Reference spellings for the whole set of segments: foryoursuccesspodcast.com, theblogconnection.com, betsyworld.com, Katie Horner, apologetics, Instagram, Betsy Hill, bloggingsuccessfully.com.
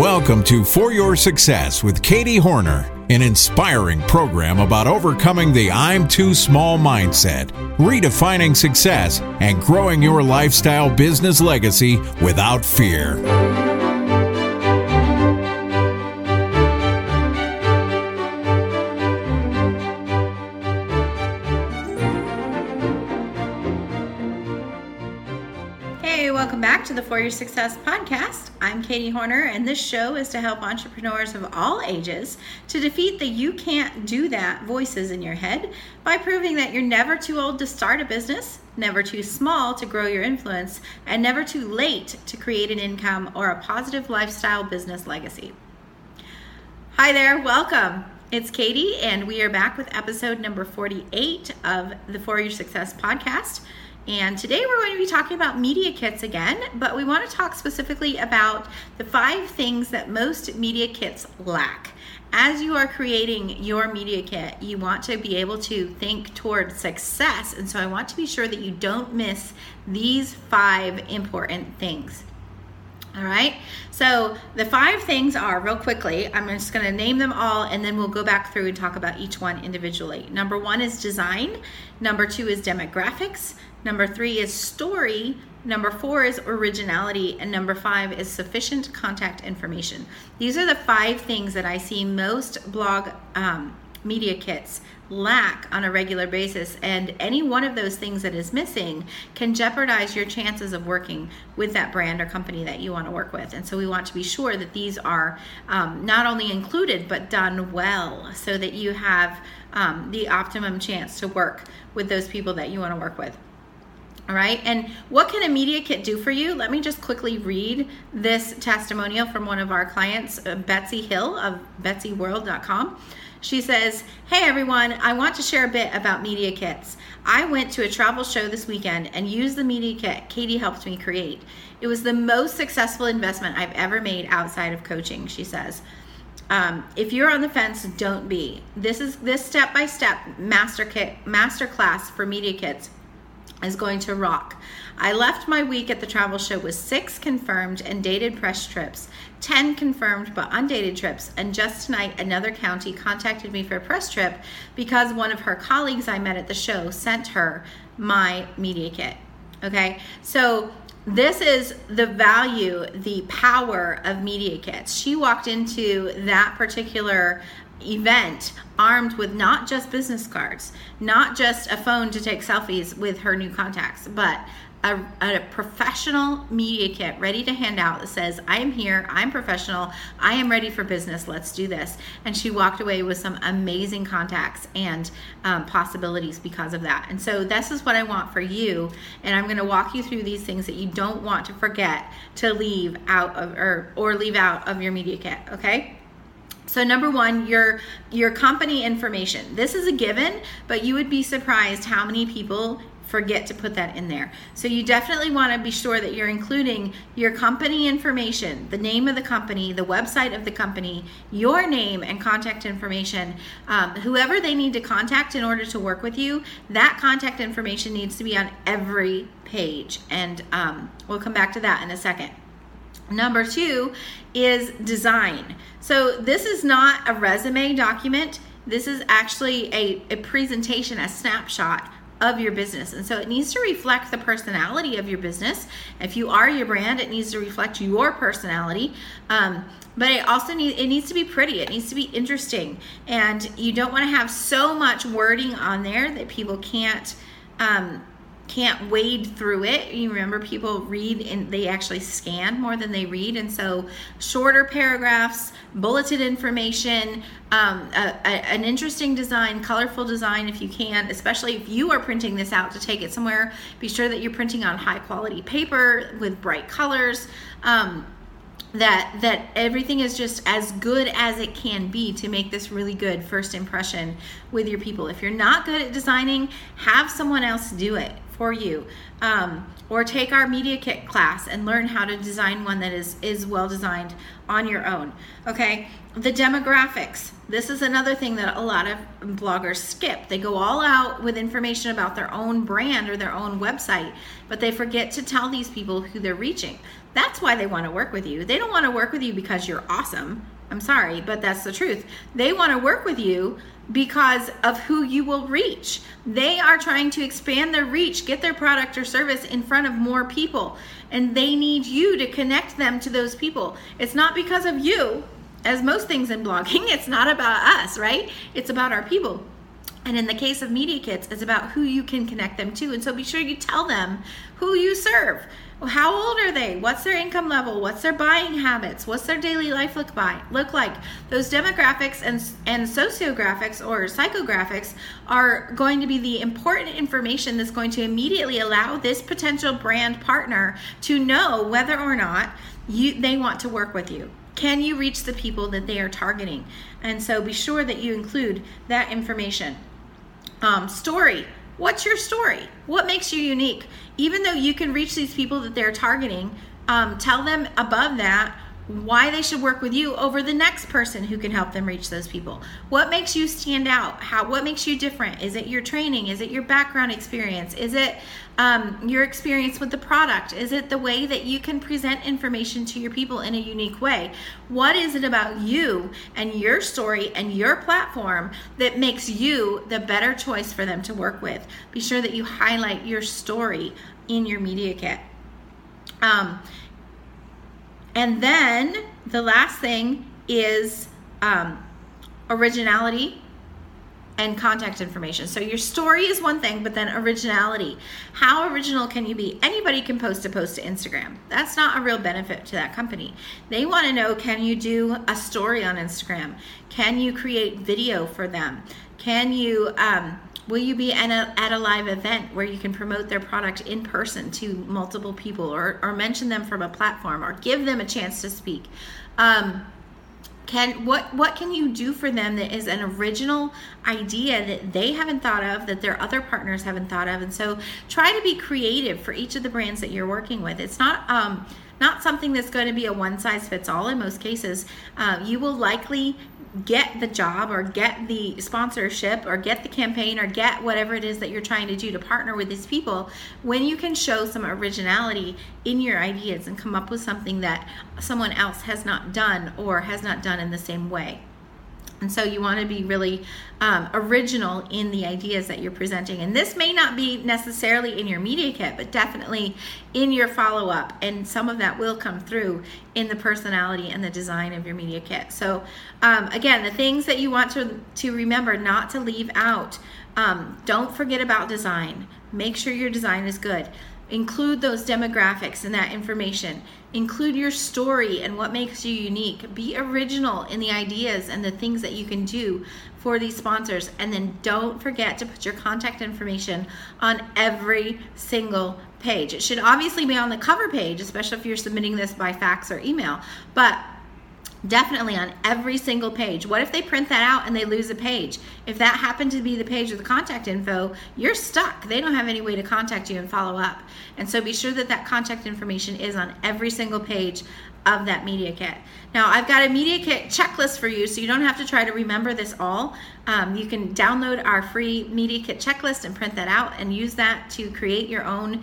Welcome to For Your Success with Katie Horner, an inspiring program about overcoming the I'm too small mindset, redefining success, and growing your lifestyle business legacy without fear. To the For Your Success podcast. I'm Katie Horner, and this show is to help entrepreneurs of all ages to defeat the "you can't do that" voices in your head by proving that you're never too old to start a business, never too small to grow your influence, and never too late to create an income or a positive lifestyle business legacy. Hi there, welcome. It's Katie, and we are back with episode number 48 of the For Your Success podcast. And today we're going to be talking about media kits again, but we want to talk specifically about the 5 things that most media kits lack. As you are creating your media kit, you want to be able to think toward success. And so I want to be sure that you don't miss these 5 important things. All right, so the 5 things are, real quickly, I'm just going to name them all, and then we'll go back through and talk about each one individually. Number 1 is design. Number 2 is demographics. Number 3 is story. Number 4 is originality. And number 5 is sufficient contact information. These are the 5 things that I see most blog media kits lack on a regular basis, and any one of those things that is missing can jeopardize your chances of working with that brand or company that you want to work with. And so we want to be sure that these are not only included but done well, so that you have the optimum chance to work with those people that you want to work with. All right, and what can a media kit do for you? Let me just quickly read this testimonial from one of our clients, Betsy Hill of betsyworld.com. She says, "Hey everyone, I want to share a bit about media kits. I went to a travel show this weekend and used the media kit Katie helped me create. It was the most successful investment I've ever made outside of coaching," she says. If you're on the fence, don't be. This step-by-step masterclass for media kits is going to rock. I left my week at the travel show with 6 confirmed and dated press trips, 10 confirmed but undated trips, and just tonight another county contacted me for a press trip because one of her colleagues I met at the show sent her my media kit. Okay, so this is the value, the power of media kits. She walked into that particular event armed with not just business cards, not just a phone to take selfies with her new contacts, but a professional media kit ready to hand out that says, "I am here, I'm professional, I am ready for business, let's do this." And she walked away with some amazing contacts and possibilities because of that. And so this is what I want for you, and I'm going to walk you through these things that you don't want to forget to leave out of or leave out of your media kit, okay? So number 1, your company information. This is a given, but you would be surprised how many people forget to put that in there. So you definitely want to be sure that you're including your company information, the name of the company, the website of the company, your name and contact information. Whoever they need to contact in order to work with you, that contact information needs to be on every page. And we'll come back to that in a second. Number 2 is design. So this is not a resume document. This is actually a presentation, a snapshot of your business. And so it needs to reflect the personality of your business. If you are your brand, it needs to reflect your personality. But it also needs to be pretty. It needs to be interesting. And you don't want to have so much wording on there that people can't wade through it. You remember people read and they actually scan more than they read, and so shorter paragraphs, bulleted information, an interesting design, colorful design if you can, especially if you are printing this out to take it somewhere. Be sure that you're printing on high quality paper with bright colors, that everything is just as good as it can be to make this really good first impression with your people. If you're not good at designing, have someone else do it for you. Or take our media kit class and learn how to design one that is well designed on your own. Okay, the demographics. This is another thing that a lot of bloggers skip. They go all out with information about their own brand or their own website, but they forget to tell these people who they're reaching. That's why they want to work with you. They don't want to work with you because you're awesome. I'm sorry, but that's the truth. They want to work with you because of who you will reach. They are trying to expand their reach, get their product or service in front of more people, and they need you to connect them to those people. It's not because of you, as most things in blogging, it's not about us, right? It's about our people. And in the case of media kits, it's about who you can connect them to. And so be sure you tell them who you serve. How old are they? What's their income level? What's their buying habits? What's their daily life look like? Those demographics and sociographics or psychographics are going to be the important information that's going to immediately allow this potential brand partner to know whether or not they want to work with you. Can you reach the people that they are targeting? And so be sure that you include that information. Story. What's your story? What makes you unique? Even though you can reach these people that they're targeting, tell them above that why they should work with you over the next person who can help them reach those people. What makes you stand out? What makes you different? Is it your training? Is it your background experience? Is it your experience with the product? Is it the way that you can present information to your people in a unique way? What is it about you and your story and your platform that makes you the better choice for them to work with? Be sure that you highlight your story in your media kit. And then the last thing is originality and contact information. So your story is one thing, but then originality. How original can you be? Anybody can post a post to Instagram. That's not a real benefit to that company. They want to know, can you do a story on Instagram? Can you create video for them? Can you... Will you be at a live event where you can promote their product in person to multiple people, or mention them from a platform, or give them a chance to speak? What can you do for them that is an original idea that they haven't thought of, that their other partners haven't thought of? And so try to be creative for each of the brands that you're working with. It's not something that's going to be a one-size-fits-all in most cases. You will likely get the job or get the sponsorship or get the campaign or get whatever it is that you're trying to do to partner with these people when you can show some originality in your ideas and come up with something that someone else has not done or has not done in the same way. And so you want to be really original in the ideas that you're presenting. And this may not be necessarily in your media kit, but definitely in your follow-up. And some of that will come through in the personality and the design of your media kit. So again, the things that you want to remember not to leave out. Don't forget about design. Make sure your design is good. Include those demographics and that information. Include your story and what makes you unique. Be original in the ideas and the things that you can do for these sponsors. And then don't forget to put your contact information on every single page. It should obviously be on the cover page, especially if you're submitting this by fax or email, but definitely on every single page. What if they print that out and they lose a page? If that happened to be the page with the contact info, you're stuck. They don't have any way to contact you and follow up. And so be sure that that contact information is on every single page of that media kit. Now, I've got a media kit checklist for you, so you don't have to try to remember this all. You can download our free media kit checklist and print that out and use that to create your own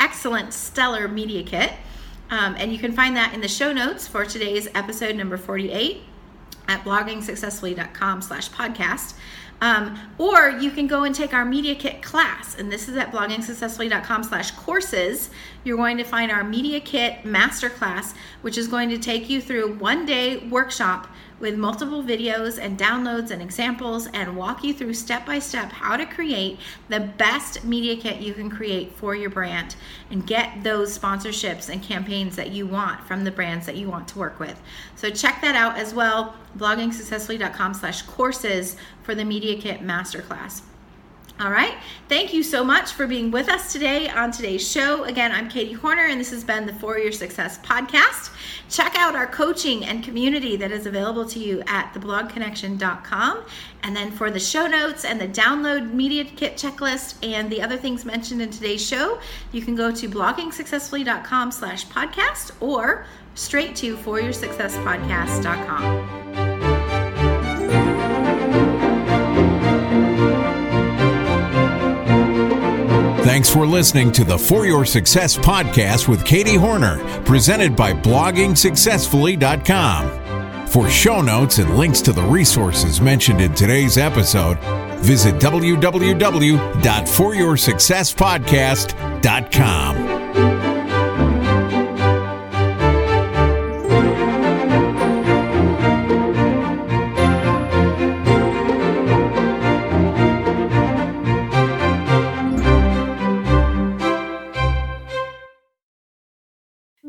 excellent, stellar media kit. And you can find that in the show notes for today's episode number 48 at bloggingsuccessfully.com/podcast. Or you can go and take our media kit class. And this is at bloggingsuccessfully.com/courses. You're going to find our media kit masterclass, which is going to take you through one-day workshop with multiple videos and downloads and examples, and walk you through step-by-step how to create the best media kit you can create for your brand and get those sponsorships and campaigns that you want from the brands that you want to work with. So check that out as well, bloggingsuccessfully.com/courses for the media kit masterclass. All right. Thank you so much for being with us today on today's show. Again, I'm Katie Horner, and this has been the For Your Success podcast. Check out our coaching and community that is available to you at theblogconnection.com. And then for the show notes and the download media kit checklist and the other things mentioned in today's show, you can go to bloggingsuccessfully.com/podcast or straight to foryoursuccesspodcast.com. Thanks for listening to the For Your Success podcast with Katie Horner, presented by bloggingsuccessfully.com. For show notes and links to the resources mentioned in today's episode, visit www.foryoursuccesspodcast.com.